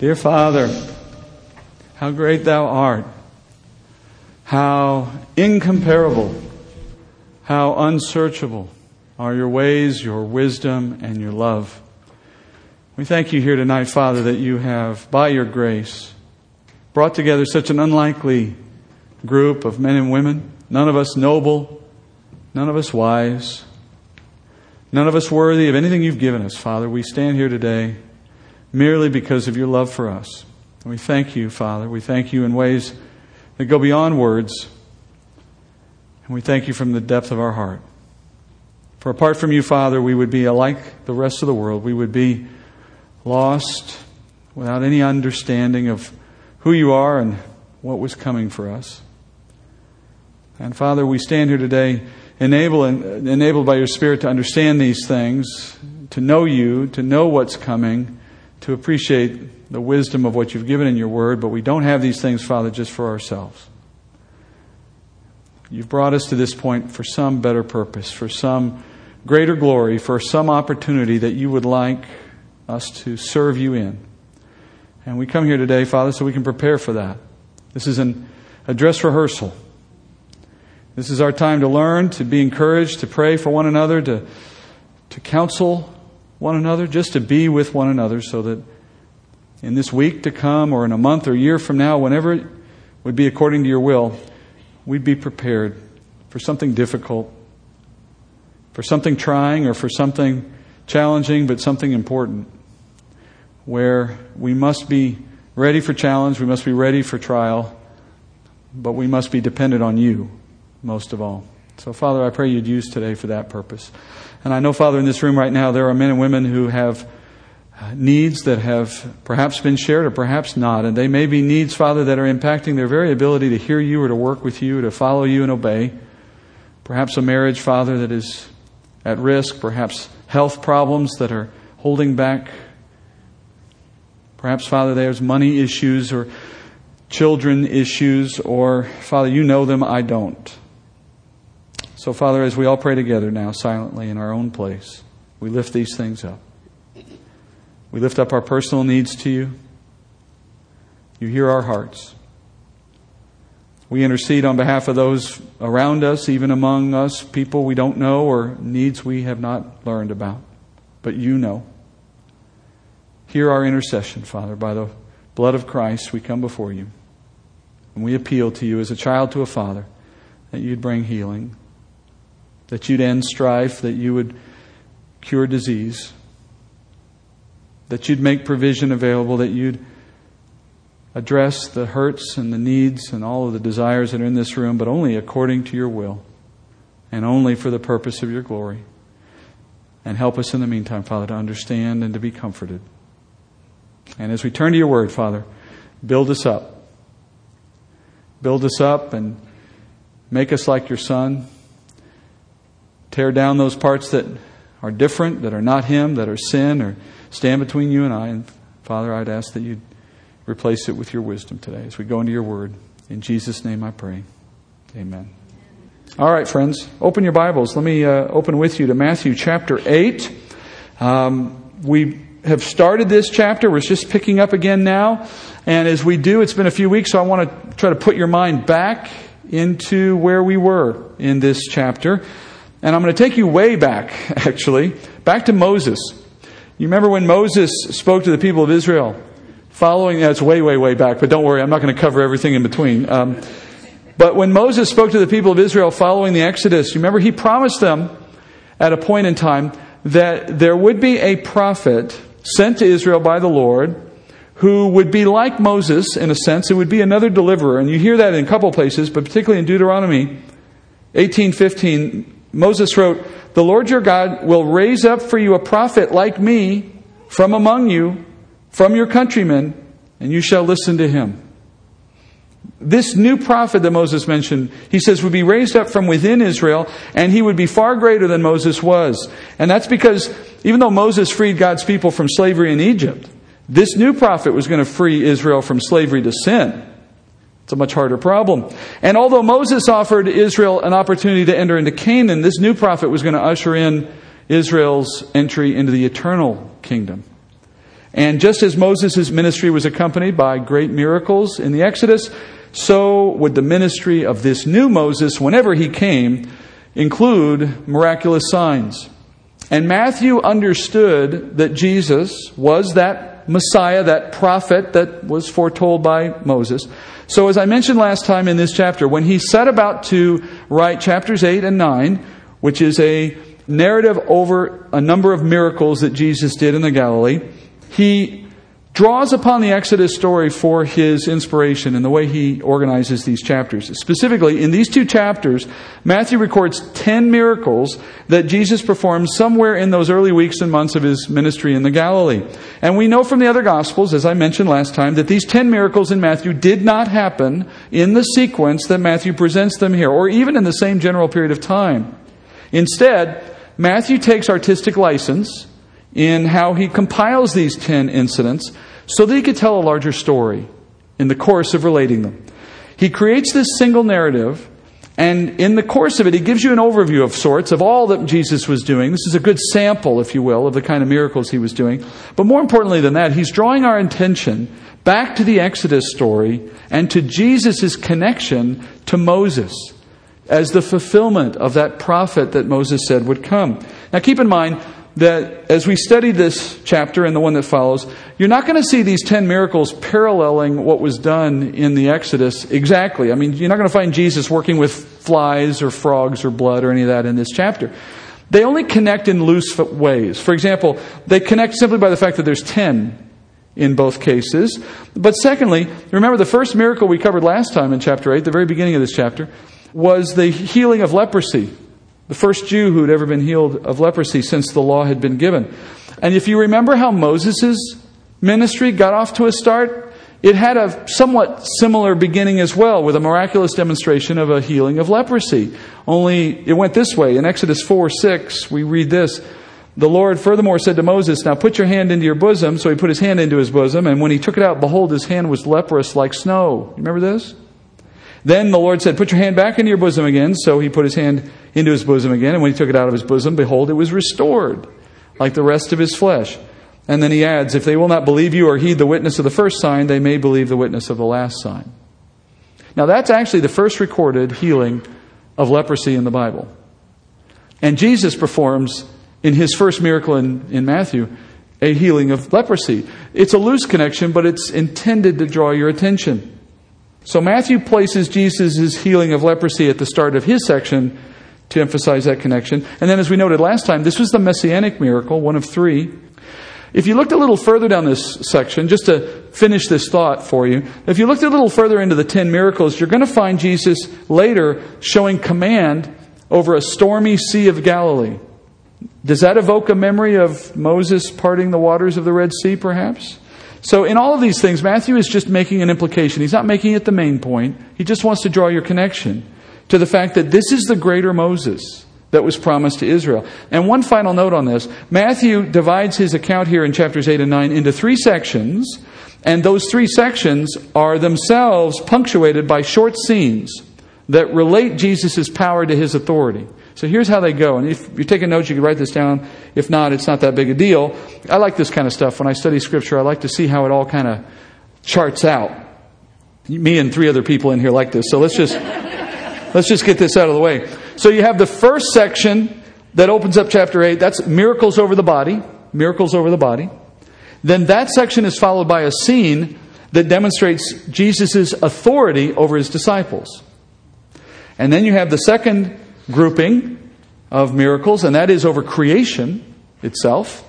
Dear Father, how great thou art, how incomparable, how unsearchable are your ways, your wisdom, and your love. We thank you here tonight, Father, that you have, by your grace, brought together such an unlikely group of men and women, none of us noble, none of us wise, none of us worthy of anything you've given us, Father. We stand here today merely because of your love for us. And we thank you, Father. We thank you in ways that go beyond words. And we thank you from the depth of our heart. For apart from you, Father, we would be like the rest of the world. We would be lost without any understanding of who you are and what was coming for us. And Father, we stand here today enabled by your Spirit to understand these things, to know you, to know what's coming, to appreciate the wisdom of what you've given in your word. But we don't have these things, Father, just for ourselves. You've brought us to this point for some better purpose, for some greater glory, for some opportunity that you would like us to serve you in. And we come here today, Father, so we can prepare for that. This is a dress rehearsal. This is our time to learn, to be encouraged, to pray for one another, to counsel one another, just to be with one another so that in this week to come or in a month or year from now, whenever it would be according to your will, we'd be prepared for something difficult, for something trying or for something challenging, but something important where we must be ready for challenge, we must be ready for trial, but we must be dependent on you. Most of all. So, Father, I pray you'd use today for that purpose. And I know, Father, in this room right now, there are men and women who have needs that have perhaps been shared or perhaps not. And they may be needs, Father, that are impacting their very ability to hear you or to work with you, to follow you and obey. Perhaps a marriage, Father, that is at risk. Perhaps health problems that are holding back. Perhaps, Father, there's money issues or children issues, or, Father, you know them, I don't. So, Father, as we all pray together now silently in our own place, we lift these things up. We lift up our personal needs to you. You hear our hearts. We intercede on behalf of those around us, even among us, people we don't know or needs we have not learned about. But you know. Hear our intercession, Father. By the blood of Christ, we come before you. And we appeal to you as a child to a father that you'd bring healing, that you'd end strife, that you would cure disease, that you'd make provision available, that you'd address the hurts and the needs and all of the desires that are in this room, but only according to your will and only for the purpose of your glory. And help us in the meantime, Father, to understand and to be comforted. And as we turn to your word, Father, build us up. Build us up and make us like your Son. Tear down those parts that are different, that are not him, that are sin, or stand between you and I. And Father, I'd ask that you'd replace it with your wisdom today as we go into your word. In Jesus' name I pray. Amen. All right, friends, open your Bibles. Let me open with you to Matthew chapter 8. We have started this chapter. We're just picking up again now. And as we do, it's been a few weeks, so I want to try to put your mind back into where we were in this chapter. And I'm going to take you way back, actually, back to Moses. You remember when Moses spoke to the people of Israel? Following, that's way, way, way back, but don't worry, I'm not going to cover everything in between. But when Moses spoke to the people of Israel following the Exodus, you remember he promised them at a point in time that there would be a prophet sent to Israel by the Lord who would be like Moses in a sense. It would be another deliverer. And you hear that in a couple places, but particularly in Deuteronomy 18:15. Moses wrote, "The Lord your God will raise up for you a prophet like me from among you, from your countrymen, and you shall listen to him." This new prophet that Moses mentioned, he says, would be raised up from within Israel, and he would be far greater than Moses was. And that's because even though Moses freed God's people from slavery in Egypt, this new prophet was going to free Israel from slavery to sin. It's a much harder problem. And although Moses offered Israel an opportunity to enter into Canaan, this new prophet was going to usher in Israel's entry into the eternal kingdom. And just as Moses' ministry was accompanied by great miracles in the Exodus, so would the ministry of this new Moses, whenever he came, include miraculous signs. And Matthew understood that Jesus was that Messiah, that prophet that was foretold by Moses. So as I mentioned last time in this chapter, when he set about to write chapters 8 and 9, which is a narrative over a number of miracles that Jesus did in the Galilee, he draws upon the Exodus story for his inspiration in the way he organizes these chapters. Specifically, in these two chapters, Matthew records 10 miracles that Jesus performed somewhere in those early weeks and months of his ministry in the Galilee. And we know from the other Gospels, as I mentioned last time, that these 10 miracles in Matthew did not happen in the sequence that Matthew presents them here, or even in the same general period of time. Instead, Matthew takes artistic license in how he compiles these 10 incidents so that he could tell a larger story in the course of relating them. He creates this single narrative, and in the course of it, he gives you an overview of sorts of all that Jesus was doing. This is a good sample, if you will, of the kind of miracles he was doing. But more importantly than that, he's drawing our attention back to the Exodus story and to Jesus' connection to Moses as the fulfillment of that prophet that Moses said would come. Now keep in mind that as we study this chapter and the one that follows, you're not going to see these 10 miracles paralleling what was done in the Exodus exactly. I mean, you're not going to find Jesus working with flies or frogs or blood or any of that in this chapter. They only connect in loose ways. For example, they connect simply by the fact that there's 10 in both cases. But secondly, remember the first miracle we covered last time in chapter 8, the very beginning of this chapter, was the healing of leprosy. The first Jew who had ever been healed of leprosy since the law had been given. And if you remember how Moses' ministry got off to a start, it had a somewhat similar beginning as well, with a miraculous demonstration of a healing of leprosy. Only it went this way. In Exodus 4:6, we read this. The Lord furthermore said to Moses, "Now put your hand into your bosom." So he put his hand into his bosom. And when he took it out, behold, his hand was leprous like snow. Remember this? Then the Lord said, "Put your hand back into your bosom again." So he put his hand into his bosom again. And when he took it out of his bosom, behold, it was restored like the rest of his flesh. And then he adds, "If they will not believe you or heed the witness of the first sign, they may believe the witness of the last sign." Now that's actually the first recorded healing of leprosy in the Bible. And Jesus performs in his first miracle in Matthew a healing of leprosy. It's a loose connection, but it's intended to draw your attention. So Matthew places Jesus' healing of leprosy at the start of his section to emphasize that connection. And then as we noted last time, this was the messianic miracle, one of three. If you looked a little further down this section, just to finish this thought for you, if you looked a little further into the 10 miracles, you're going to find Jesus later showing command over a stormy Sea of Galilee. Does that evoke a memory of Moses parting the waters of the Red Sea, perhaps? So in all of these things, Matthew is just making an implication. He's not making it the main point. He just wants to draw your connection to the fact that this is the greater Moses that was promised to Israel. And one final note on this. Matthew divides his account here in chapters 8 and 9 into three sections. And those three sections are themselves punctuated by short scenes that relate Jesus' power to his authority. So here's how they go. And if you're taking notes, you can write this down. If not, it's not that big a deal. I like this kind of stuff. When I study Scripture, I like to see how it all kind of charts out. Me and three other people in here like this. So let's just get this out of the way. So you have the first section that opens up chapter 8. That's miracles over the body. Miracles over the body. Then that section is followed by a scene that demonstrates Jesus' authority over his disciples. And then you have the second grouping of miracles, and that is over creation itself.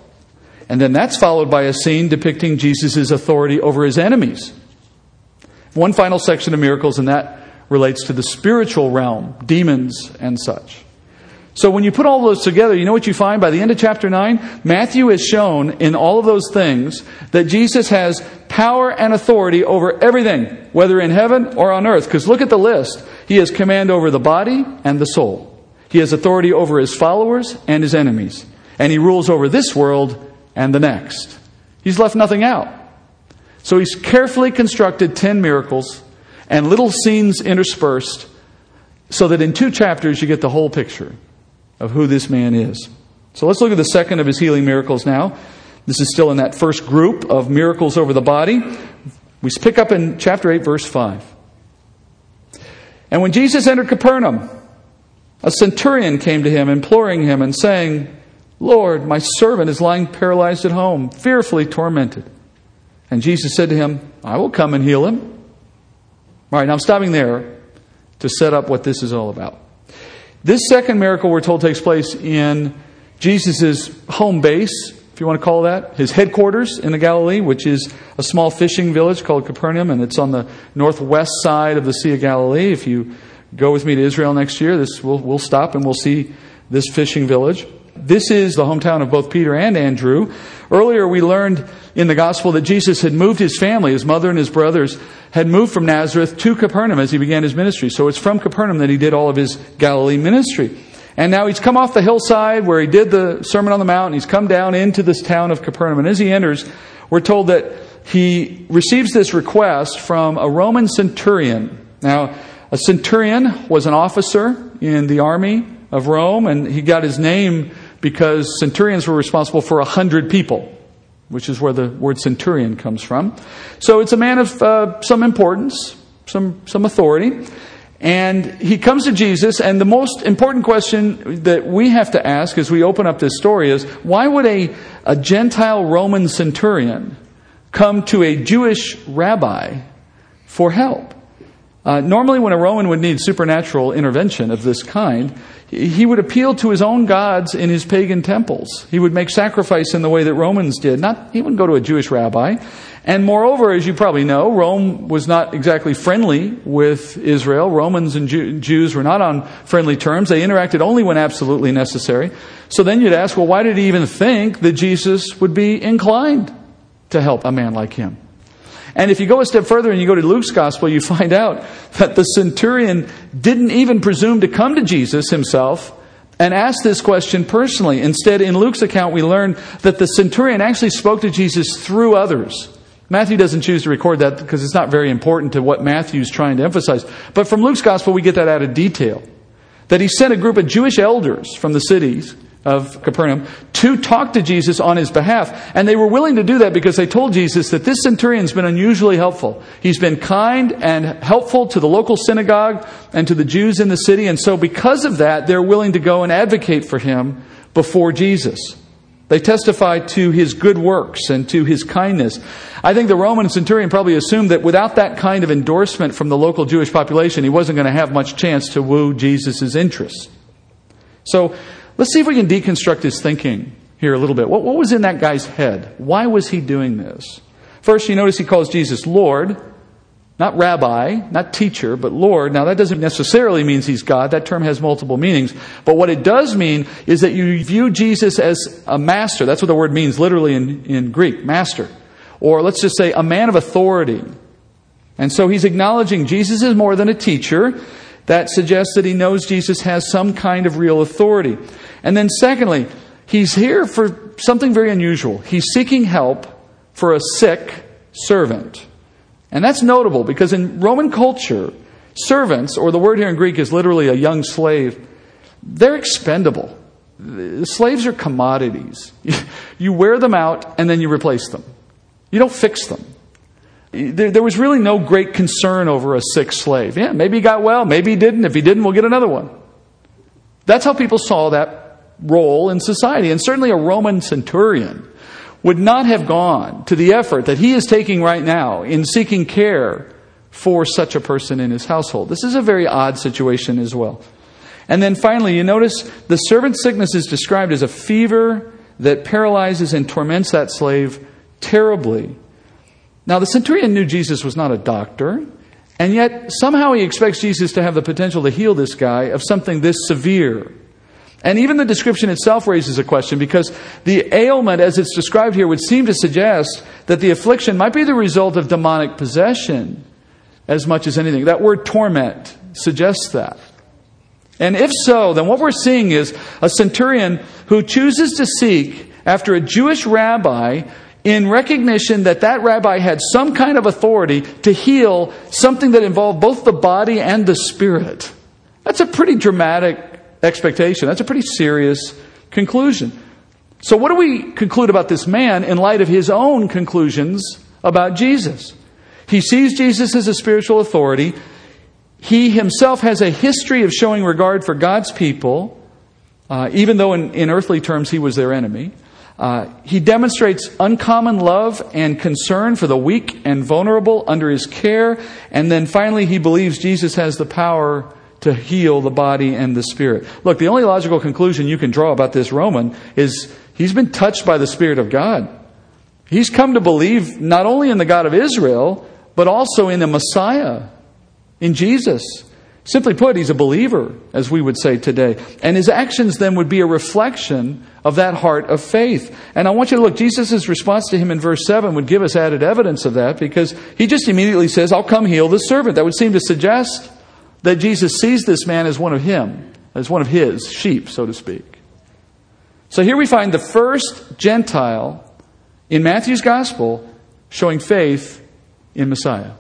And then that's followed by a scene depicting Jesus' authority over his enemies. One final section of miracles, and that relates to the spiritual realm, demons and such. So when you put all those together, you know what you find? By the end of chapter 9, Matthew has shown in all of those things that Jesus has power and authority over everything, whether in heaven or on earth. Because look at the list. He has command over the body and the soul. He has authority over his followers and his enemies. And he rules over this world and the next. He's left nothing out. So he's carefully constructed 10 miracles and little scenes interspersed so that in two chapters you get the whole picture of who this man is. So let's look at the second of his healing miracles now. This is still in that first group of miracles over the body. We pick up in chapter 8, verse 5. And when Jesus entered Capernaum, a centurion came to him, imploring him and saying, "Lord, my servant is lying paralyzed at home, fearfully tormented." And Jesus said to him, "I will come and heal him." All right, now I'm stopping there to set up what this is all about. This second miracle, we're told, takes place in Jesus' home base, if you want to call that, his headquarters in the Galilee, which is a small fishing village called Capernaum, and it's on the northwest side of the Sea of Galilee. If you go with me to Israel next year, we'll stop and we'll see this fishing village. This is the hometown of both Peter and Andrew. Earlier we learned in the Gospel that Jesus had moved his family, his mother and his brothers, had moved from Nazareth to Capernaum as he began his ministry. So it's from Capernaum that he did all of his Galilee ministry. And now he's come off the hillside where he did the Sermon on the Mount, and he's come down into this town of Capernaum. And as he enters, we're told that he receives this request from a Roman centurion. Now, a centurion was an officer in the army of Rome, and he got his name because centurions were responsible for 100 people, which is where the word centurion comes from. So it's a man of some importance, some authority. And he comes to Jesus, and the most important question that we have to ask as we open up this story is, why would a Gentile Roman centurion come to a Jewish rabbi for help? Normally when a Roman would need supernatural intervention of this kind, he would appeal to his own gods in his pagan temples. He would make sacrifice in the way that Romans did. He wouldn't go to a Jewish rabbi. And moreover, as you probably know, Rome was not exactly friendly with Israel. Romans and Jews were not on friendly terms. They interacted only when absolutely necessary. So then you'd ask, well, why did he even think that Jesus would be inclined to help a man like him? And if you go a step further and you go to Luke's Gospel, you find out that the centurion didn't even presume to come to Jesus himself and ask this question personally. Instead, in Luke's account, we learn that the centurion actually spoke to Jesus through others. Matthew doesn't choose to record that because it's not very important to what Matthew's trying to emphasize. But from Luke's Gospel, we get that added detail, that he sent a group of Jewish elders from the cities of Capernaum to talk to Jesus on his behalf. And they were willing to do that because they told Jesus that this centurion's been unusually helpful. He's been kind and helpful to the local synagogue and to the Jews in the city. And so because of that, they're willing to go and advocate for him before Jesus. They testify to his good works and to his kindness. I think the Roman centurion probably assumed that without that kind of endorsement from the local Jewish population, he wasn't going to have much chance to woo Jesus' interest. So let's see if we can deconstruct his thinking here a little bit. What was in that guy's head? Why was he doing this? First, you notice he calls Jesus Lord, not Rabbi, not teacher, but Lord. Now, that doesn't necessarily mean he's God. That term has multiple meanings. But what it does mean is that you view Jesus as a master. That's what the word means literally in Greek, master. Or let's just say a man of authority. And so he's acknowledging Jesus is more than a teacher. That suggests that he knows Jesus has some kind of real authority. And then secondly, he's here for something very unusual. He's seeking help for a sick servant. And that's notable because in Roman culture, servants, or the word here in Greek is literally a young slave, they're expendable. Slaves are commodities. You wear them out and then you replace them. You don't fix them. There was really no great concern over a sick slave. Yeah, maybe he got well, maybe he didn't. If he didn't, we'll get another one. That's how people saw that role in society. And certainly a Roman centurion would not have gone to the effort that he is taking right now in seeking care for such a person in his household. This is a very odd situation as well. And then finally, you notice the servant's sickness is described as a fever that paralyzes and torments that slave terribly. Now, the centurion knew Jesus was not a doctor, and yet somehow he expects Jesus to have the potential to heal this guy of something this severe. And even the description itself raises a question, because the ailment as it's described here would seem to suggest that the affliction might be the result of demonic possession as much as anything. That word torment suggests that. And if so, then what we're seeing is a centurion who chooses to seek after a Jewish rabbi in recognition that that rabbi had some kind of authority to heal something that involved both the body and the spirit. That's a pretty dramatic expectation. That's a pretty serious conclusion. So what do we conclude about this man in light of his own conclusions about Jesus? He sees Jesus as a spiritual authority. He himself has a history of showing regard for God's people, even though in earthly terms he was their enemy. He demonstrates uncommon love and concern for the weak and vulnerable under his care. And then finally, he believes Jesus has the power to heal the body and the spirit. Look, the only logical conclusion you can draw about this Roman is he's been touched by the Spirit of God. He's come to believe not only in the God of Israel, but also in the Messiah, in Jesus. Simply put, he's a believer, as we would say today. And his actions then would be a reflection of that heart of faith. And I want you to look, Jesus' response to him in verse 7 would give us added evidence of that, because he just immediately says, I'll come heal the servant. That would seem to suggest that Jesus sees this man as one of him, as one of his sheep, so to speak. So here we find the first Gentile in Matthew's gospel showing faith in Messiah.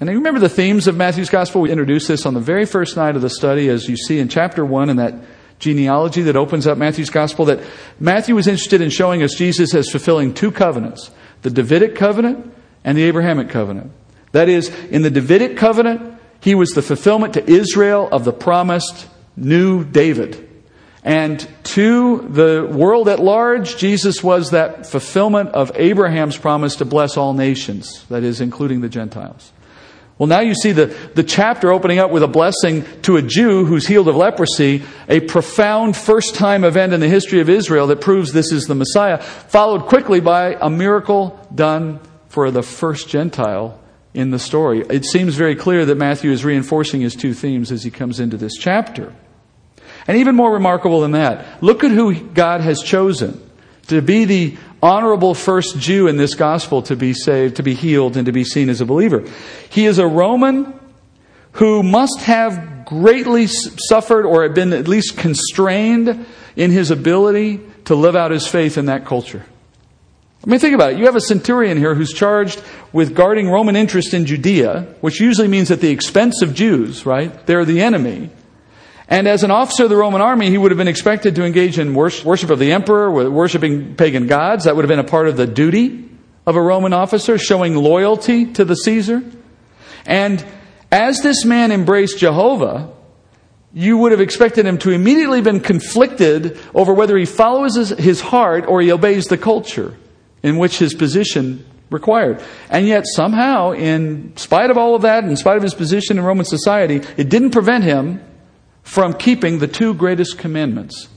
And you remember the themes of Matthew's gospel? We introduced this on the very first night of the study, as you see in chapter 1 in that genealogy that opens up Matthew's gospel, that Matthew was interested in showing us Jesus as fulfilling two covenants, the Davidic covenant and the Abrahamic covenant. That is, in the Davidic covenant, he was the fulfillment to Israel of the promised new David. And to the world at large, Jesus was that fulfillment of Abraham's promise to bless all nations, that is, including the Gentiles. Well, now you see the chapter opening up with a blessing to a Jew who's healed of leprosy, a profound first-time event in the history of Israel that proves this is the Messiah, followed quickly by a miracle done for the first Gentile in the story. It seems very clear that Matthew is reinforcing his two themes as he comes into this chapter. And even more remarkable than that, look at who God has chosen to be the honorable first Jew in this gospel to be saved, to be healed, and to be seen as a believer. He is a Roman who must have greatly suffered or have been at least constrained in his ability to live out his faith in that culture. I mean, think about it. You have a centurion here who's charged with guarding Roman interest in Judea, which usually means at the expense of Jews, right? They're the enemy. And as an officer of the Roman army, he would have been expected to engage in worship of the emperor, worshiping pagan gods. That would have been a part of the duty of a Roman officer, showing loyalty to the Caesar. And as this man embraced Jehovah, you would have expected him to immediately been conflicted over whether he follows his heart or he obeys the culture in which his position required. And yet somehow, in spite of all of that, in spite of his position in Roman society, it didn't prevent him from keeping the two greatest commandments.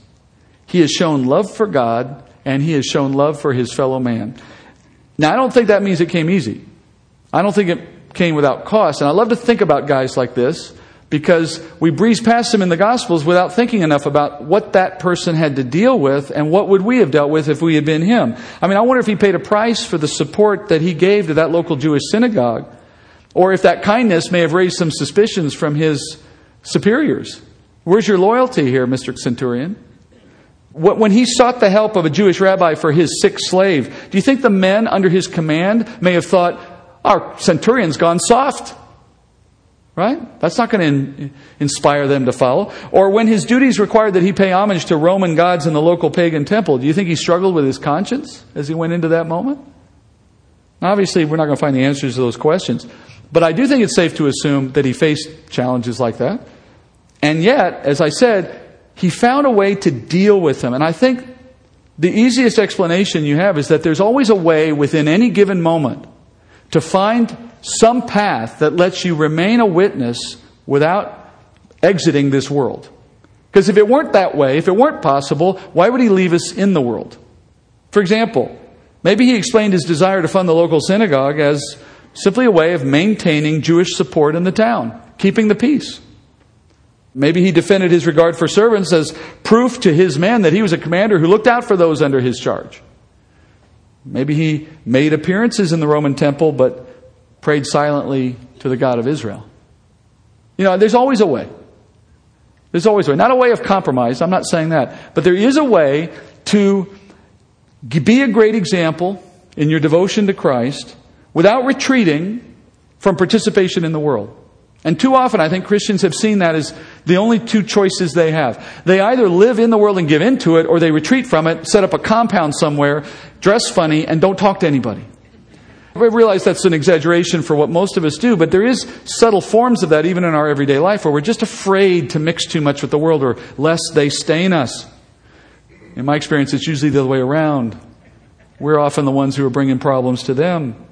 He has shown love for God, and he has shown love for his fellow man. Now, I don't think that means it came easy. I don't think it came without cost. And I love to think about guys like this, because we breeze past them in the Gospels without thinking enough about what that person had to deal with and what would we have dealt with if we had been him. I mean, I wonder if he paid a price for the support that he gave to that local Jewish synagogue, or if that kindness may have raised some suspicions from his superiors. Where's your loyalty here, Mr. Centurion? When he sought the help of a Jewish rabbi for his sick slave, do you think the men under his command may have thought, our centurion's gone soft? Right? That's not going to inspire them to follow. Or when his duties required that he pay homage to Roman gods in the local pagan temple, do you think he struggled with his conscience as he went into that moment? Now, obviously, we're not going to find the answers to those questions. But I do think it's safe to assume that he faced challenges like that. And yet, as I said, he found a way to deal with them. And I think the easiest explanation you have is that there's always a way within any given moment to find some path that lets you remain a witness without exiting this world. Because if it weren't that way, if it weren't possible, why would he leave us in the world? For example, maybe he explained his desire to fund the local synagogue as simply a way of maintaining Jewish support in the town, keeping the peace. Maybe he defended his regard for servants as proof to his men that he was a commander who looked out for those under his charge. Maybe he made appearances in the Roman temple, but prayed silently to the God of Israel. You know, there's always a way. There's always a way. Not a way of compromise, I'm not saying that. But there is a way to be a great example in your devotion to Christ without retreating from participation in the world. And too often, I think Christians have seen that as the only two choices they have. They either live in the world and give into it, or they retreat from it, set up a compound somewhere, dress funny, and don't talk to anybody. I realize that's an exaggeration for what most of us do, but there is subtle forms of that even in our everyday life where we're just afraid to mix too much with the world or lest they stain us. In my experience, it's usually the other way around. We're often the ones who are bringing problems to them.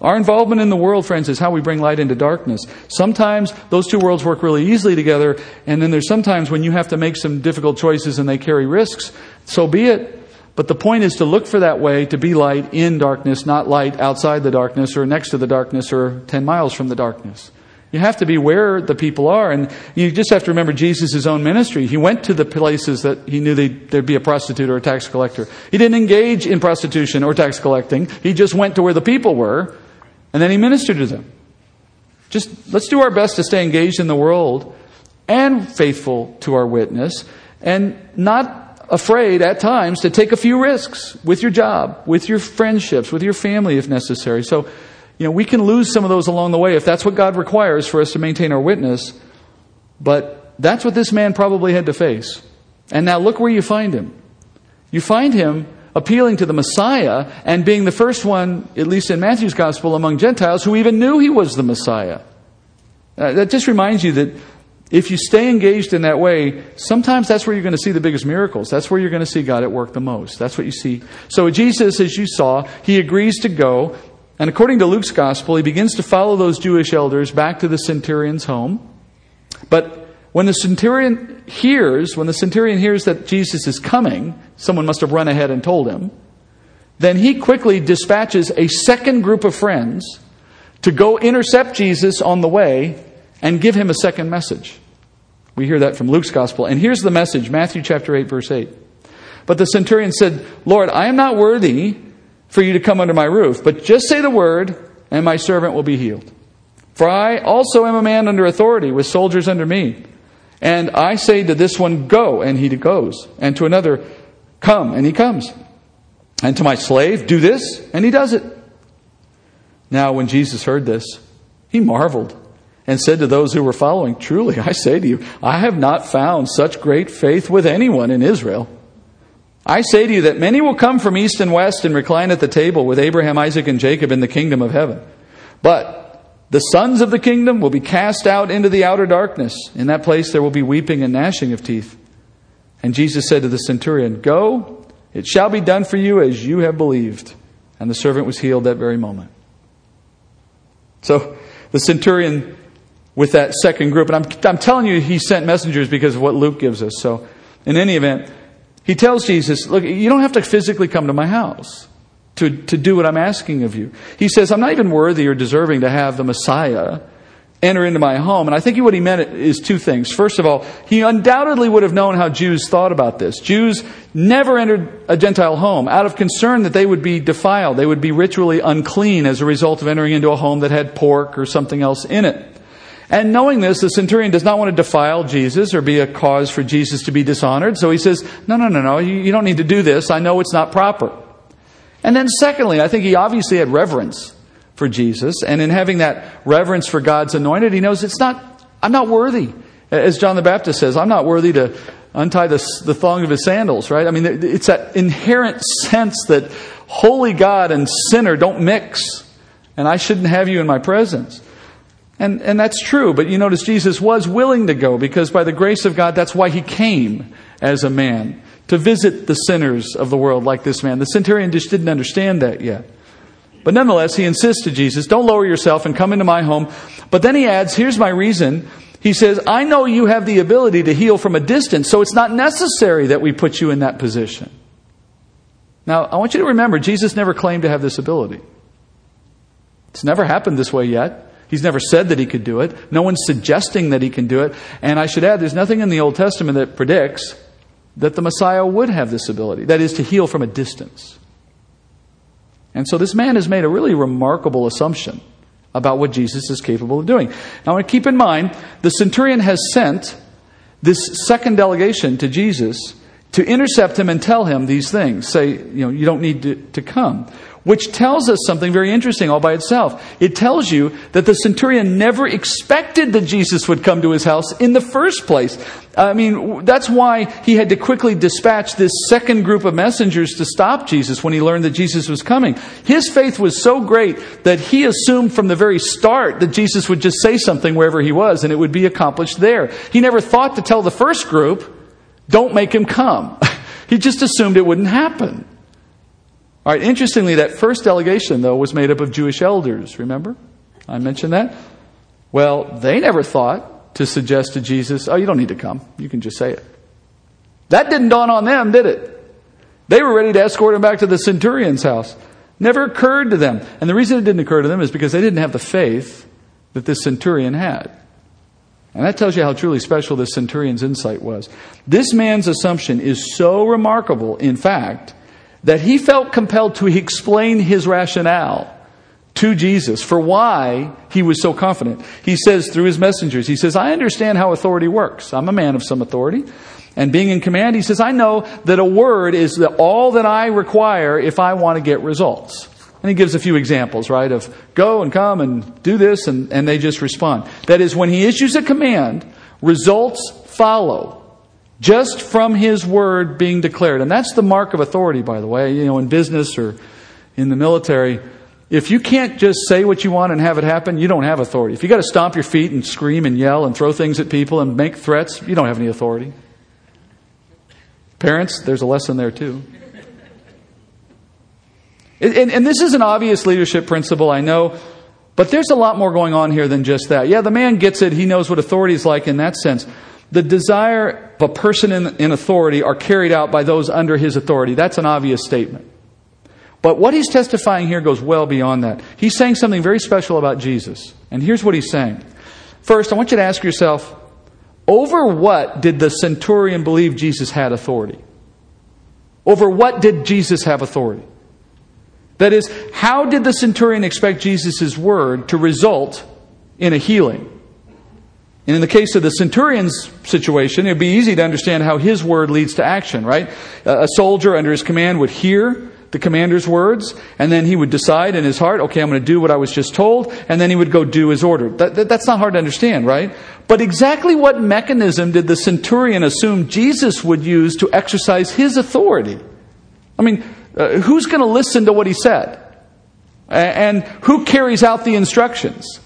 Our involvement in the world, friends, is how we bring light into darkness. Sometimes those two worlds work really easily together, and then there's sometimes when you have to make some difficult choices and they carry risks. So be it. But the point is to look for that way to be light in darkness, not light outside the darkness or next to the darkness or 10 miles from the darkness. You have to be where the people are, and you just have to remember Jesus' own ministry. He went to the places that he knew there'd be a prostitute or a tax collector. He didn't engage in prostitution or tax collecting. He just went to where the people were, and then he ministered to them. Just let's do our best to stay engaged in the world and faithful to our witness, and not afraid at times to take a few risks with your job, with your friendships, with your family if necessary. So, we can lose some of those along the way if that's what God requires for us to maintain our witness. But that's what this man probably had to face. And now look where you find him. You find him appealing to the Messiah and being the first one, at least in Matthew's Gospel, among Gentiles who even knew he was the Messiah. That just reminds you that if you stay engaged in that way, sometimes that's where you're going to see the biggest miracles. That's where you're going to see God at work the most. That's what you see. So Jesus, as you saw, he agrees to go. And according to Luke's Gospel, he begins to follow those Jewish elders back to the centurion's home. But when the centurion hears that Jesus is coming, someone must have run ahead and told him, then he quickly dispatches a second group of friends to go intercept Jesus on the way and give him a second message. We hear that from Luke's Gospel. And here's the message, Matthew chapter 8, verse 8. But the centurion said, "Lord, I am not worthy for you to come under my roof, but just say the word, and my servant will be healed. For I also am a man under authority, with soldiers under me. And I say to this one, go, and he goes. And to another, come, and he comes. And to my slave, do this, and he does it." Now when Jesus heard this, he marveled and said to those who were following, "Truly, I say to you, I have not found such great faith with anyone in Israel. I say to you that many will come from east and west and recline at the table with Abraham, Isaac, and Jacob in the kingdom of heaven. But the sons of the kingdom will be cast out into the outer darkness. In that place there will be weeping and gnashing of teeth." And Jesus said to the centurion, "Go, it shall be done for you as you have believed." And the servant was healed that very moment. So the centurion with that second group, and I'm telling you he sent messengers because of what Luke gives us. So in any event, he tells Jesus, look, you don't have to physically come to my house to do what I'm asking of you. He says, I'm not even worthy or deserving to have the Messiah enter into my home. And I think what he meant is two things. First of all, he undoubtedly would have known how Jews thought about this. Jews never entered a Gentile home out of concern that they would be defiled. They would be ritually unclean as a result of entering into a home that had pork or something else in it. And knowing this, the centurion does not want to defile Jesus or be a cause for Jesus to be dishonored. So he says, no, you don't need to do this. I know it's not proper. And then secondly, I think he obviously had reverence for Jesus. And in having that reverence for God's anointed, he knows I'm not worthy. As John the Baptist says, I'm not worthy to untie the thong of his sandals, right? I mean, it's that inherent sense that holy God and sinner don't mix. And I shouldn't have you in my presence. And that's true, but you notice Jesus was willing to go because by the grace of God, that's why he came as a man, to visit the sinners of the world like this man. The centurion just didn't understand that yet. But nonetheless, he insists to Jesus, don't lower yourself and come into my home. But then he adds, here's my reason. He says, I know you have the ability to heal from a distance, so it's not necessary that we put you in that position. Now, I want you to remember, Jesus never claimed to have this ability. It's never happened this way yet. He's never said that he could do it. No one's suggesting that he can do it. And I should add, there's nothing in the Old Testament that predicts that the Messiah would have this ability. That is, to heal from a distance. And so this man has made a really remarkable assumption about what Jesus is capable of doing. Now, I want to keep in mind, the centurion has sent this second delegation to Jesus to intercept him and tell him these things. Say, you don't need to come. which tells us something very interesting all by itself. It tells you that the centurion never expected that Jesus would come to his house in the first place. I mean, that's why he had to quickly dispatch this second group of messengers to stop Jesus when he learned that Jesus was coming. His faith was so great that he assumed from the very start that Jesus would just say something wherever he was and it would be accomplished there. He never thought to tell the first group, don't make him come. He just assumed it wouldn't happen. All right, interestingly, that first delegation, though, was made up of Jewish elders. Remember? I mentioned that. Well, they never thought to suggest to Jesus, oh, you don't need to come. You can just say it. That didn't dawn on them, did it? They were ready to escort him back to the centurion's house. Never occurred to them. And the reason it didn't occur to them is because they didn't have the faith that this centurion had. And that tells you how truly special this centurion's insight was. This man's assumption is so remarkable, in fact, that he felt compelled to explain his rationale to Jesus for why he was so confident. He says through his messengers, he says, I understand how authority works. I'm a man of some authority. And being in command, he says, I know that a word is all that I require if I want to get results. And he gives a few examples, right, of go and come and do this, and they just respond. That is, when he issues a command, results follow just from his word being declared. And that's the mark of authority, by the way, you know, in business or in the military. If you can't just say what you want and have it happen, you don't have authority. If you got to stomp your feet and scream and yell and throw things at people and make threats, you don't have any authority. Parents, there's a lesson there too. And this is an obvious leadership principle, I know, but there's a lot more going on here than just that. Yeah, the man gets it. He knows what authority is like in that sense. The desire of a person in authority are carried out by those under his authority. That's an obvious statement. But what he's testifying here goes well beyond that. He's saying something very special about Jesus. And here's what he's saying. First, I want you to ask yourself, over what did the centurion believe Jesus had authority? Over what did Jesus have authority? That is, how did the centurion expect Jesus' word to result in a healing? And in the case of the centurion's situation, it would be easy to understand how his word leads to action, right? A soldier under his command would hear the commander's words, and then he would decide in his heart, okay, I'm going to do what I was just told, and then he would go do his order. That's not hard to understand, right? But exactly what mechanism did the centurion assume Jesus would use to exercise his authority? I mean, who's going to listen to what he said? And who carries out the instructions?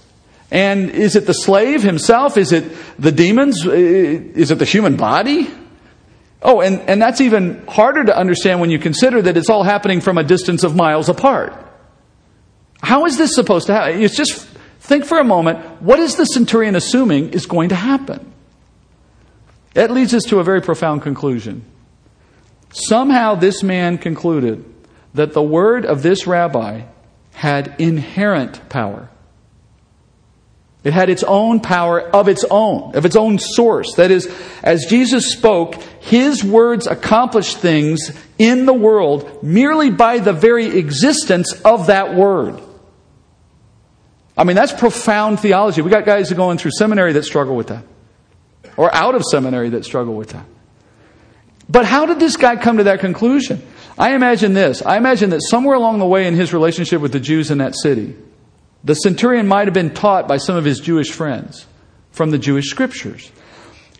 And is it the slave himself? Is it the demons? Is it the human body? Oh, and that's even harder to understand when you consider that it's all happening from a distance of miles apart. How is this supposed to happen? It's just, think for a moment, what is the centurion assuming is going to happen? That leads us to a very profound conclusion. Somehow this man concluded that the word of this rabbi had inherent power. It had its own power of its own source. That is, as Jesus spoke, his words accomplished things in the world merely by the very existence of that word. I mean, that's profound theology. We got guys who are going through seminary that struggle with that, or out of seminary that struggle with that. But how did this guy come to that conclusion? I imagine this. I imagine that somewhere along the way in his relationship with the Jews in that city, the centurion might have been taught by some of his Jewish friends from the Jewish scriptures.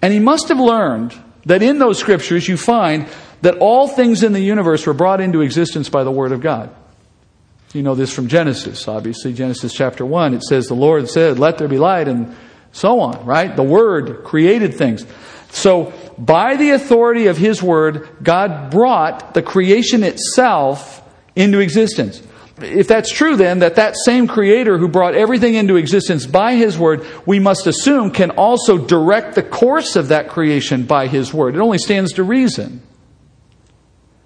And he must have learned that in those scriptures you find that all things in the universe were brought into existence by the word of God. You know this from Genesis, obviously. Genesis chapter 1, it says, the Lord said, let there be light, and so on, right? The word created things. So by the authority of his word, God brought the creation itself into existence. If that's true, then, that same creator who brought everything into existence by his word, we must assume can also direct the course of that creation by his word. It only stands to reason.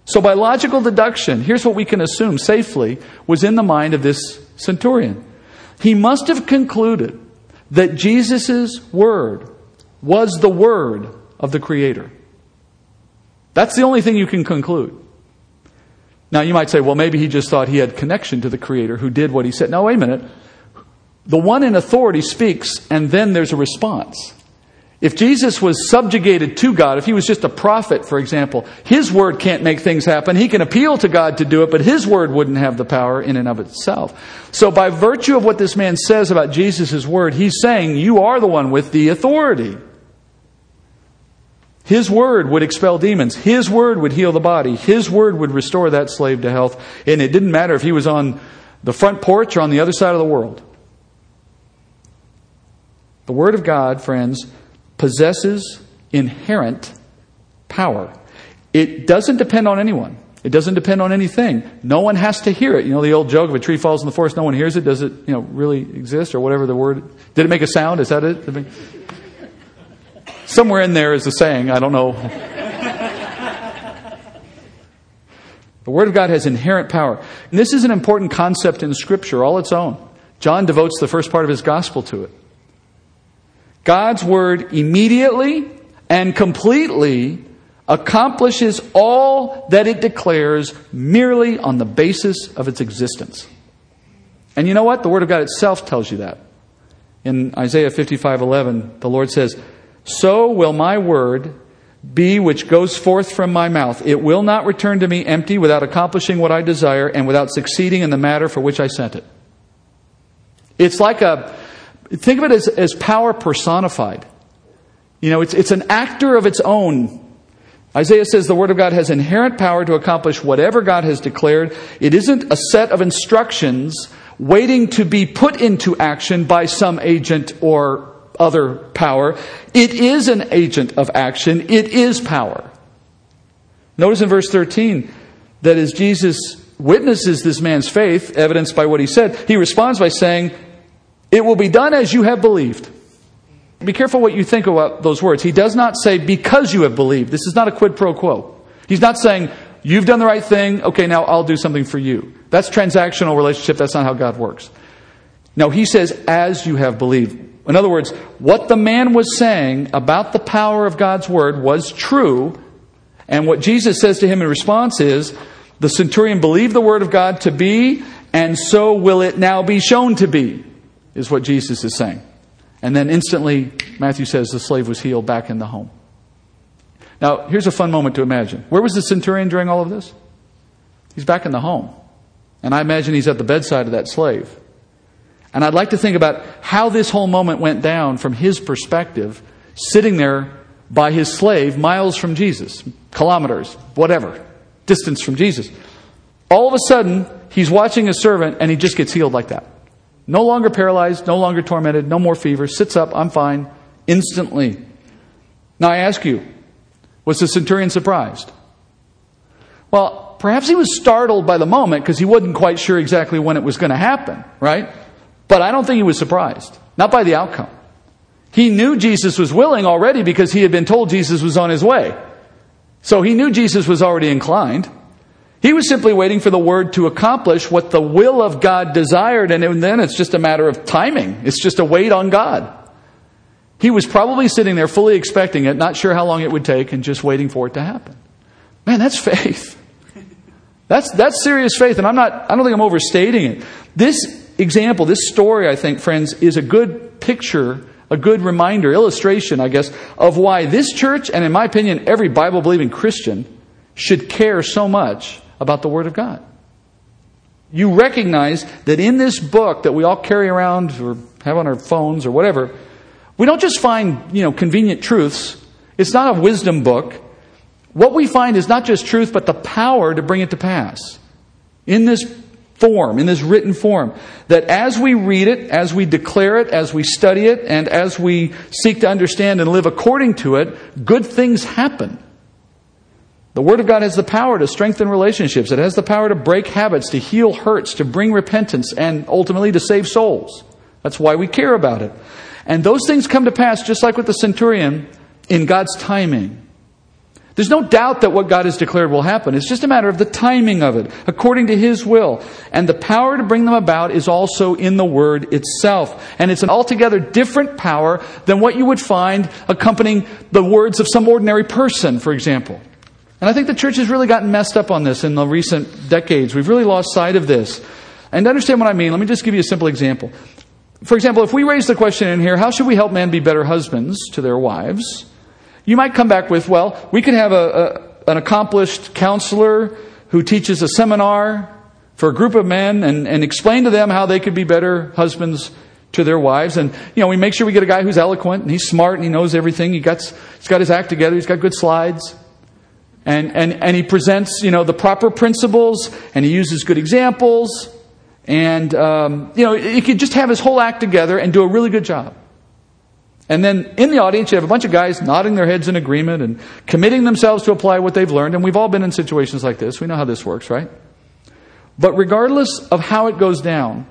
So by logical deduction, here's what we can assume safely was in the mind of this centurion. He must have concluded that Jesus' word was the word of the creator. That's the only thing you can conclude. Now, you might say, well, maybe he just thought he had connection to the Creator who did what he said. No, wait a minute. The one in authority speaks, and then there's a response. If Jesus was subjugated to God, if he was just a prophet, for example, his word can't make things happen. He can appeal to God to do it, but his word wouldn't have the power in and of itself. So by virtue of what this man says about Jesus' word, he's saying, you are the one with the authority. His word would expel demons. His word would heal the body. His word would restore that slave to health. And it didn't matter if he was on the front porch or on the other side of the world. The word of God, friends, possesses inherent power. It doesn't depend on anyone. It doesn't depend on anything. No one has to hear it. You know the old joke, if a tree falls in the forest, no one hears it. Does it, you know, really exist or whatever the word? Did it make a sound? Is that it? Somewhere in there is a saying. I don't know. The Word of God has inherent power. And this is an important concept in Scripture all its own. John devotes the first part of his Gospel to it. God's Word immediately and completely accomplishes all that it declares merely on the basis of its existence. And you know what? The Word of God itself tells you that. In Isaiah 55:11, the Lord says, "So will my word be which goes forth from my mouth. It will not return to me empty without accomplishing what I desire and without succeeding in the matter for which I sent it." It's like a... Think of it as power personified. You know, it's an actor of its own. Isaiah says the Word of God has inherent power to accomplish whatever God has declared. It isn't a set of instructions waiting to be put into action by some agent or other power. It is an agent of action. It is power. Notice in verse 13 that as Jesus witnesses this man's faith, evidenced by what he said, he responds by saying, "It will be done as you have believed." Be careful what you think about those words. He does not say, "because you have believed." This is not a quid pro quo. He's not saying, "You've done the right thing. Okay, now I'll do something for you." That's transactional relationship. That's not how God works. No, he says, "as you have believed." In other words, what the man was saying about the power of God's word was true. And what Jesus says to him in response is, the centurion believed the word of God to be, and so will it now be shown to be, is what Jesus is saying. And then instantly, Matthew says, the slave was healed back in the home. Now, here's a fun moment to imagine. Where was the centurion during all of this? He's back in the home. And I imagine he's at the bedside of that slave. And I'd like to think about how this whole moment went down from his perspective, sitting there by his slave, miles from Jesus, kilometers, whatever, distance from Jesus. All of a sudden, he's watching his servant, and he just gets healed like that. No longer paralyzed, no longer tormented, no more fever, sits up, "I'm fine," instantly. Now I ask you, was the centurion surprised? Well, perhaps he was startled by the moment because he wasn't quite sure exactly when it was going to happen, right? But I don't think he was surprised. Not by the outcome. He knew Jesus was willing already because he had been told Jesus was on his way. So he knew Jesus was already inclined. He was simply waiting for the word to accomplish what the will of God desired, and then it's just a matter of timing. It's just a wait on God. He was probably sitting there fully expecting it, not sure how long it would take, and just waiting for it to happen. Man, that's faith. That's serious faith, and I don't think I'm overstating it. This example, this story, I think, friends, is a good picture, a good reminder, illustration, I guess, of why this church, and in my opinion, every Bible-believing Christian, should care so much about the Word of God. You recognize that in this book that we all carry around or have on our phones or whatever, we don't just find, convenient truths. It's not a wisdom book. What we find is not just truth, but the power to bring it to pass. In this form, in this written form, that as we read it, as we declare it, as we study it, and as we seek to understand and live according to it, good things happen. The Word of God has the power to strengthen relationships. It has the power to break habits, to heal hurts, to bring repentance, and ultimately to save souls. That's why we care about it. And those things come to pass, just like with the centurion, in God's timing. There's no doubt that what God has declared will happen. It's just a matter of the timing of it, according to His will. And the power to bring them about is also in the Word itself. And it's an altogether different power than what you would find accompanying the words of some ordinary person, for example. And I think the church has really gotten messed up on this in the recent decades. We've really lost sight of this. And to understand what I mean, let me just give you a simple example. For example, if we raise the question in here, how should we help men be better husbands to their wives? You might come back with, well, we could have an accomplished counselor who teaches a seminar for a group of men and explain to them how they could be better husbands to their wives. And, you know, we make sure we get a guy who's eloquent and he's smart and he knows everything. He's got his act together. He's got good slides. And he presents, you know, the proper principles and he uses good examples. And, you know, he could just have his whole act together and do a really good job. And then in the audience, you have a bunch of guys nodding their heads in agreement and committing themselves to apply what they've learned. And we've all been in situations like this. We know how this works, right? But regardless of how it goes down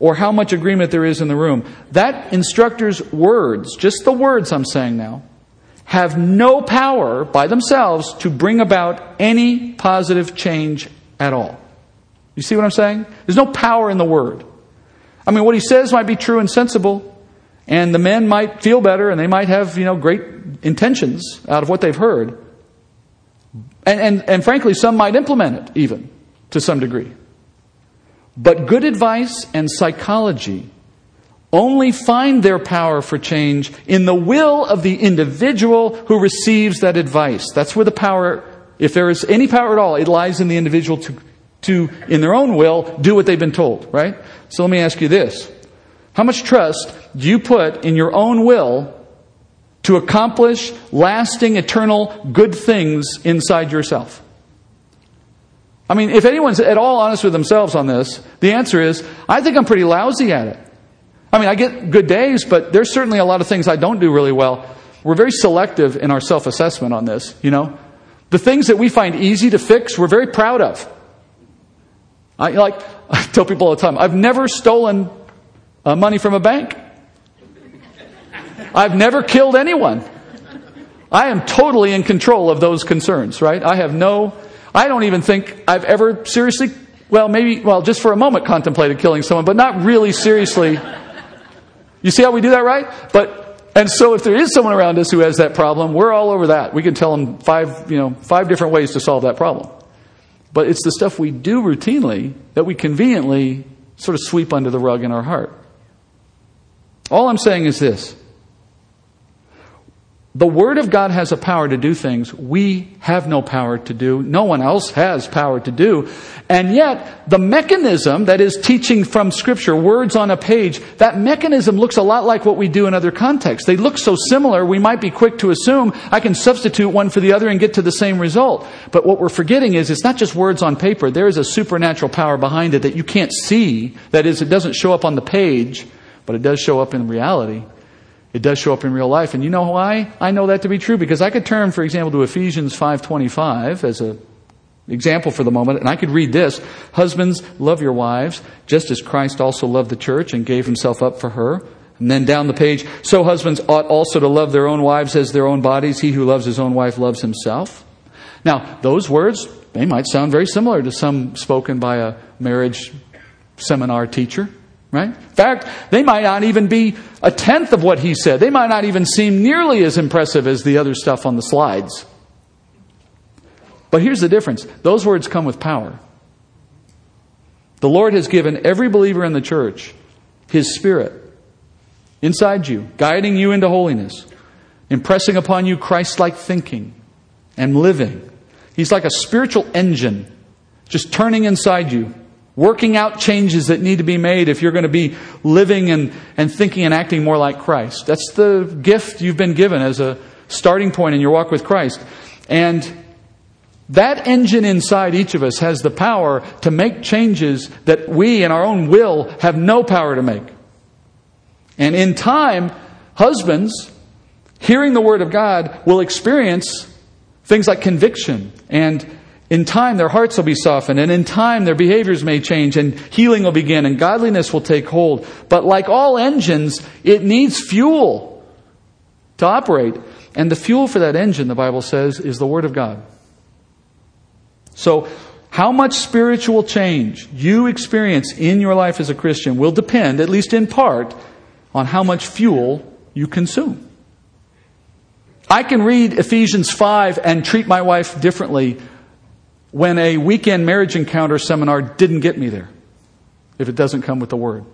or how much agreement there is in the room, that instructor's words, just the words I'm saying now, have no power by themselves to bring about any positive change at all. You see what I'm saying? There's no power in the word. I mean, what he says might be true and sensible, and the men might feel better and they might have, you know, great intentions out of what they've heard. And frankly, some might implement it even to some degree. But good advice and psychology only find their power for change in the will of the individual who receives that advice. That's where the power, if there is any power at all, it lies in the individual to in their own will, do what they've been told, right? So let me ask you this. How much trust do you put in your own will to accomplish lasting, eternal, good things inside yourself? I mean, if anyone's at all honest with themselves on this, the answer is, I think I'm pretty lousy at it. I mean, I get good days, but there's certainly a lot of things I don't do really well. We're very selective in our self-assessment on this, you know. The things that we find easy to fix, we're very proud of. I tell people all the time, I've never stolen money from a bank. I've never killed anyone. I am totally in control of those concerns, right? I don't even think I've ever seriously, just for a moment contemplated killing someone, but not really seriously. You see how we do that, right? And so if there is someone around us who has that problem, we're all over that. We can tell them five different ways to solve that problem. But it's the stuff we do routinely that we conveniently sort of sweep under the rug in our heart. All I'm saying is this. The Word of God has a power to do things we have no power to do. No one else has power to do. And yet, the mechanism that is teaching from Scripture, words on a page, that mechanism looks a lot like what we do in other contexts. They look so similar, we might be quick to assume I can substitute one for the other and get to the same result. But what we're forgetting is it's not just words on paper. There is a supernatural power behind it that you can't see. That is, it doesn't show up on the page, but it does show up in reality. It does show up in real life. And you know why? I know that to be true because I could turn, for example, to Ephesians 5:25 as an example for the moment. And I could read this. Husbands, love your wives, just as Christ also loved the church and gave himself up for her. And then down the page, so husbands ought also to love their own wives as their own bodies. He who loves his own wife loves himself. Now, those words, they might sound very similar to some spoken by a marriage seminar teacher. Right? In fact, they might not even be a tenth of what he said. They might not even seem nearly as impressive as the other stuff on the slides. But here's the difference. Those words come with power. The Lord has given every believer in the church His Spirit inside you, guiding you into holiness, impressing upon you Christ-like thinking and living. He's like a spiritual engine just turning inside you, working out changes that need to be made if you're going to be living and thinking and acting more like Christ. That's the gift you've been given as a starting point in your walk with Christ. And that engine inside each of us has the power to make changes that we in our own will have no power to make. And in time, husbands, hearing the Word of God, will experience things like conviction, and in time, their hearts will be softened, and in time, their behaviors may change, and healing will begin, and godliness will take hold. But like all engines, it needs fuel to operate. And the fuel for that engine, the Bible says, is the Word of God. So, how much spiritual change you experience in your life as a Christian will depend, at least in part, on how much fuel you consume. I can read Ephesians 5 and treat my wife differently when a weekend marriage encounter seminar didn't get me there, if it doesn't come with the Word.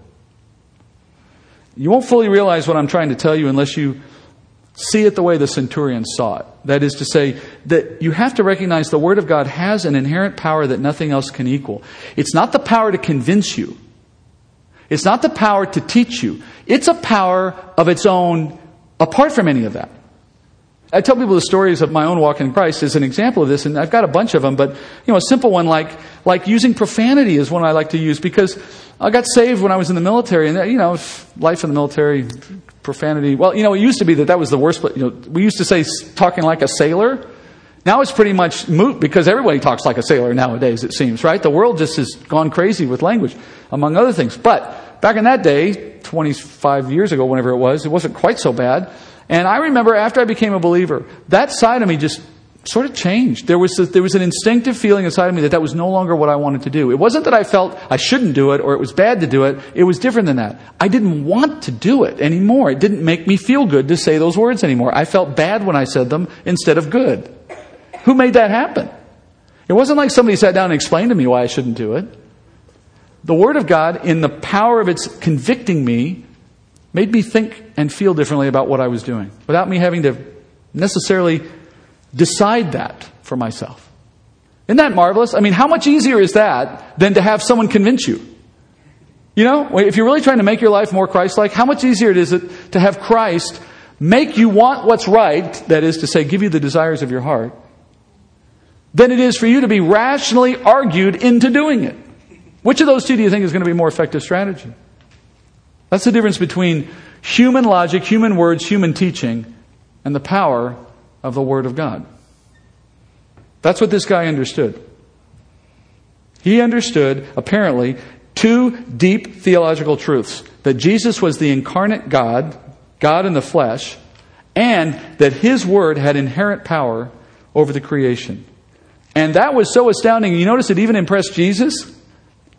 You won't fully realize what I'm trying to tell you unless you see it the way the centurion saw it. That is to say, that you have to recognize the Word of God has an inherent power that nothing else can equal. It's not the power to convince you. It's not the power to teach you. It's a power of its own, apart from any of that. I tell people the stories of my own walk in Christ as an example of this, and I've got a bunch of them, but a simple one like using profanity is one I like to use, because I got saved when I was in the military, and life in the military, profanity. Well, it used to be that was the worst. We used to say talking like a sailor. Now it's pretty much moot because everybody talks like a sailor nowadays, it seems, right? The world just has gone crazy with language, among other things. But back in that day, 25 years ago, whenever it wasn't quite so bad. And I remember after I became a believer, that side of me just sort of changed. There was an instinctive feeling inside of me that was no longer what I wanted to do. It wasn't that I felt I shouldn't do it or it was bad to do it. It was different than that. I didn't want to do it anymore. It didn't make me feel good to say those words anymore. I felt bad when I said them instead of good. Who made that happen? It wasn't like somebody sat down and explained to me why I shouldn't do it. The Word of God, in the power of its convicting me, made me think and feel differently about what I was doing without me having to necessarily decide that for myself. Isn't that marvelous? I mean, how much easier is that than to have someone convince you? If you're really trying to make your life more Christ-like, how much easier is it to have Christ make you want what's right, that is to say, give you the desires of your heart, than it is for you to be rationally argued into doing it? Which of those two do you think is going to be a more effective strategy? That's the difference between human logic, human words, human teaching, and the power of the Word of God. That's what this guy understood. He understood, apparently, two deep theological truths. That Jesus was the incarnate God, God in the flesh, and that His Word had inherent power over the creation. And that was so astounding. You notice it even impressed Jesus.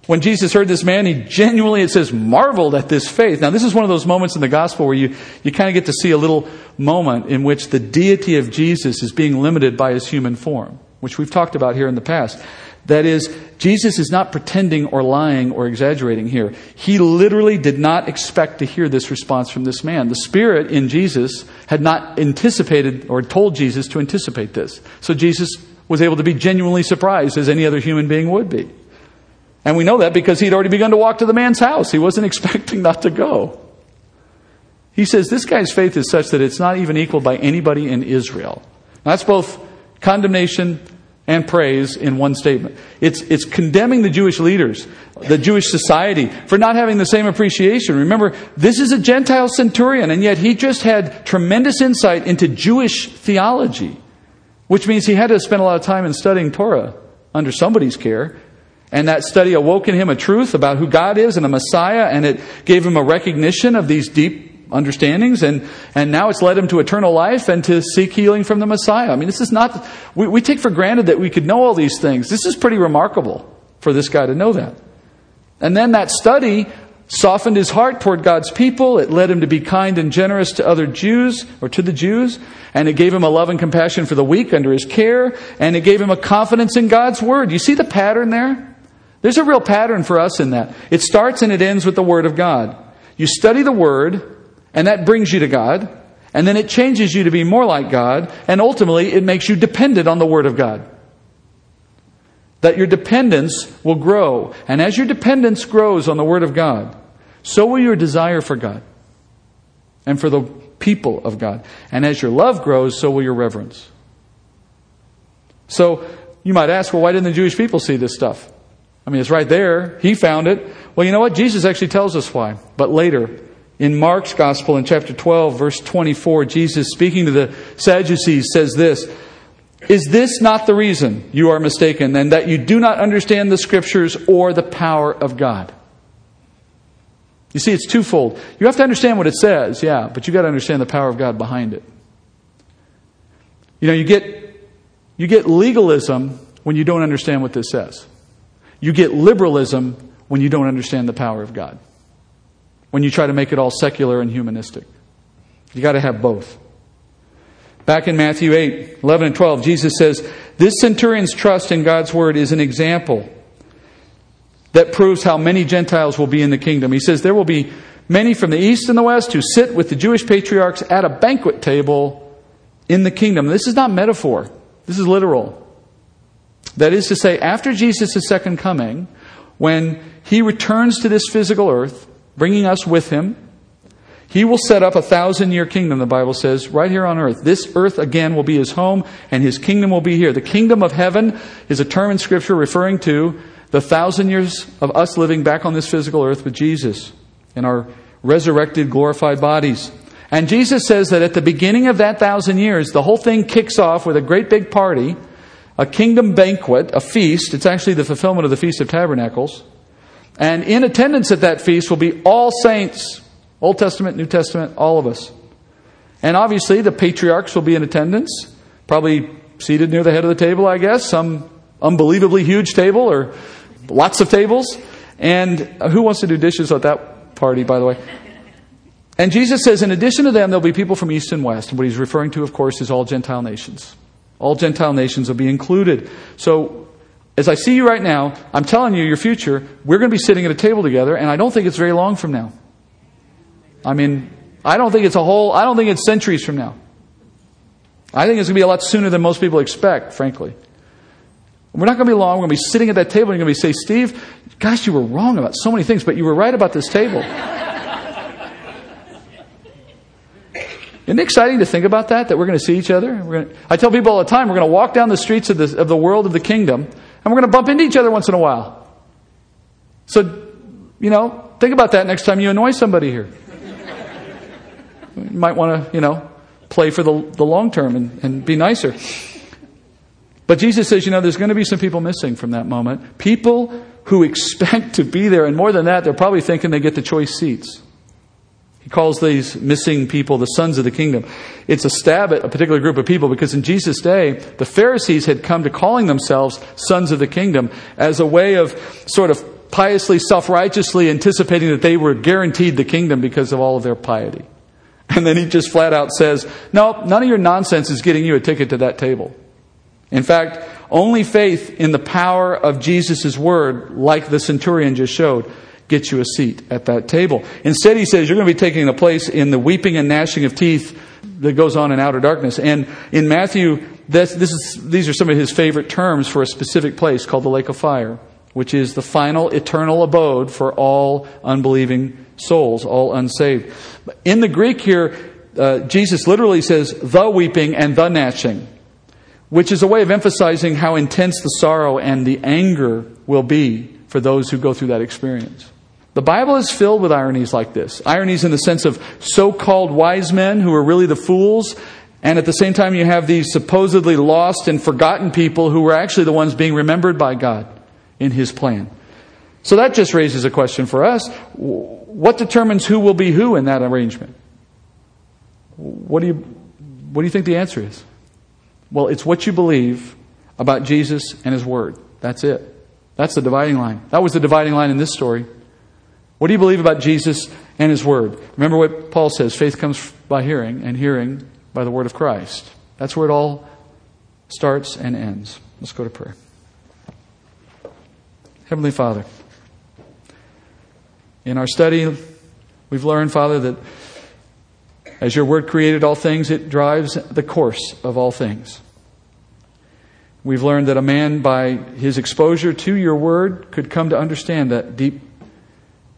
When Jesus heard this man, he genuinely, it says, marveled at this faith. Now, this is one of those moments in the gospel where you kind of get to see a little moment in which the deity of Jesus is being limited by His human form, which we've talked about here in the past. That is, Jesus is not pretending or lying or exaggerating here. He literally did not expect to hear this response from this man. The Spirit in Jesus had not anticipated or told Jesus to anticipate this. So Jesus was able to be genuinely surprised, as any other human being would be. And we know that because he'd already begun to walk to the man's house. He wasn't expecting not to go. He says this guy's faith is such that it's not even equaled by anybody in Israel. Now, that's both condemnation and praise in one statement. It's condemning the Jewish leaders, the Jewish society, for not having the same appreciation. Remember, this is a Gentile centurion, and yet he just had tremendous insight into Jewish theology, which means he had to spend a lot of time in studying Torah under somebody's care. And that study awoke in him a truth about who God is and the Messiah, and it gave him a recognition of these deep understandings, and now it's led him to eternal life and to seek healing from the Messiah. I mean, this is not... We take for granted that we could know all these things. This is pretty remarkable for this guy to know that. And then that study softened his heart toward God's people. It led him to be kind and generous to other Jews, or to the Jews. And it gave him a love and compassion for the weak under his care. And it gave him a confidence in God's Word. You see the pattern there? There's a real pattern for us in that. It starts and it ends with the Word of God. You study the Word, and that brings you to God, and then it changes you to be more like God, and ultimately it makes you dependent on the Word of God. That your dependence will grow, and as your dependence grows on the Word of God, so will your desire for God and for the people of God. And as your love grows, so will your reverence. So, you might ask, well, why didn't the Jewish people see this stuff? I mean, it's right there. He found it. Well, you know what? Jesus actually tells us why. But later, in Mark's Gospel, in chapter 12, verse 24, Jesus, speaking to the Sadducees, says this, "Is this not the reason you are mistaken, and that you do not understand the Scriptures or the power of God?" You see, it's twofold. You have to understand what it says, yeah, but you've got to understand the power of God behind it. You get legalism when you don't understand what this says. You get liberalism when you don't understand the power of God. When you try to make it all secular and humanistic. You got to have both. Back in Matthew 8, 11 and 12, Jesus says, "This centurion's trust in God's Word is an example that proves how many Gentiles will be in the kingdom." He says there will be many from the east and the west who sit with the Jewish patriarchs at a banquet table in the kingdom. This is not metaphor. This is literal. That is to say, after Jesus' second coming, when he returns to this physical earth, bringing us with him, he will set up 1,000-year kingdom, the Bible says, right here on earth. This earth, again, will be his home, and his kingdom will be here. The kingdom of heaven is a term in Scripture referring to the 1,000 years of us living back on this physical earth with Jesus in our resurrected, glorified bodies. And Jesus says that at the beginning of that 1,000 years, the whole thing kicks off with a great big party, a kingdom banquet, a feast. It's actually the fulfillment of the Feast of Tabernacles. And in attendance at that feast will be all saints, Old Testament, New Testament, all of us. And obviously the patriarchs will be in attendance, probably seated near the head of the table, I guess, some unbelievably huge table or lots of tables. And who wants to do dishes at that party, by the way? And Jesus says, in addition to them, there'll be people from east and west. And what he's referring to, of course, is all Gentile nations. All Gentile nations will be included. So, as I see you right now, I'm telling you your future, we're going to be sitting at a table together, and I don't think it's very long from now. I mean, I don't think it's centuries from now. I think it's going to be a lot sooner than most people expect, frankly. We're not going to be long. We're going to be sitting at that table, and you're going to say, Steve, gosh, you were wrong about so many things, but you were right about this table. Isn't it exciting to think about that we're going to see each other? I tell people all the time, we're going to walk down the streets of the world of the kingdom, and we're going to bump into each other once in a while. So, think about that next time you annoy somebody here. You might want to, play for the long term and be nicer. But Jesus says, there's going to be some people missing from that moment. People who expect to be there. And more than that, they're probably thinking they get the choice seats. He calls these missing people the sons of the kingdom. It's a stab at a particular group of people because in Jesus' day, the Pharisees had come to calling themselves sons of the kingdom as a way of sort of piously, self-righteously anticipating that they were guaranteed the kingdom because of all of their piety. And then he just flat out says, no, none of your nonsense is getting you a ticket to that table. In fact, only faith in the power of Jesus' word, like the centurion just showed, gets you a seat at that table. Instead, he says, you're going to be taking a place in the weeping and gnashing of teeth that goes on in outer darkness. And in Matthew, these are some of his favorite terms for a specific place called the lake of fire, which is the final eternal abode for all unbelieving souls, all unsaved. In the Greek here, Jesus literally says, the weeping and the gnashing, which is a way of emphasizing how intense the sorrow and the anger will be for those who go through that experience. The Bible is filled with ironies like this. Ironies in the sense of so-called wise men who are really the fools, and at the same time you have these supposedly lost and forgotten people who were actually the ones being remembered by God in His plan. So that just raises a question for us. What determines who will be who in that arrangement? What do you think the answer is? Well, it's what you believe about Jesus and His Word. That's it. That's the dividing line. That was the dividing line in this story. What do you believe about Jesus and His Word? Remember what Paul says, faith comes by hearing, and hearing by the Word of Christ. That's where it all starts and ends. Let's go to prayer. Heavenly Father, in our study, we've learned, Father, that as your word created all things, it drives the course of all things. We've learned that a man, by his exposure to your word, could come to understand that deep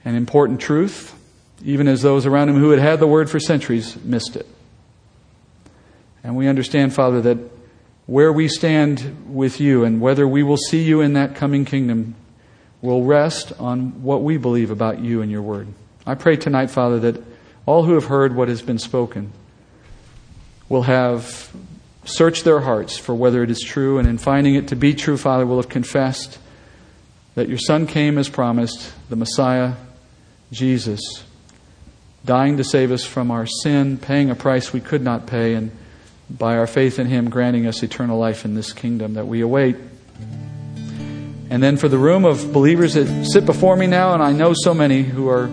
and important truth, even as those around him who had had the word for centuries missed it. And we understand, Father, that where we stand with you and whether we will see you in that coming kingdom will rest on what we believe about you and your word. I pray tonight, Father, that all who have heard what has been spoken will have searched their hearts for whether it is true, and in finding it to be true, Father, will have confessed that your Son came as promised, the Messiah, Jesus, dying to save us from our sin, paying a price we could not pay, and by our faith in Him granting us eternal life in this kingdom that we await. And then for the room of believers that sit before me now, and I know so many who are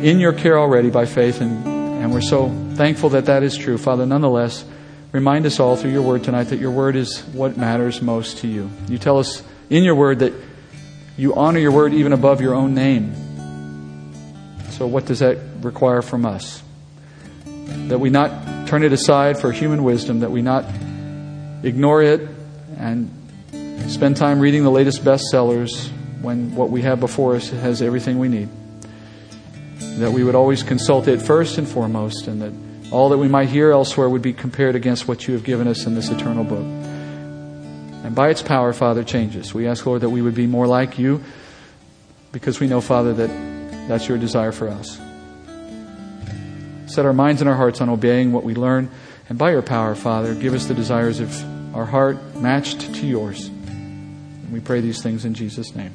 in your care already by faith, and we're so thankful that that is true. Father, nonetheless, remind us all through your word tonight that your word is what matters most to you. You tell us in your word that you honor your word even above your own name. So what does that require from us? That we not turn it aside for human wisdom, that we not ignore it and spend time reading the latest bestsellers when what we have before us has everything we need. That we would always consult it first and foremost, and that all that we might hear elsewhere would be compared against what you have given us in this eternal book. And by its power, Father, change us. We ask, Lord, that we would be more like you, because we know, Father, that that's your desire for us. Set our minds and our hearts on obeying what we learn. And by your power, Father, give us the desires of our heart matched to yours. And we pray these things in Jesus' name.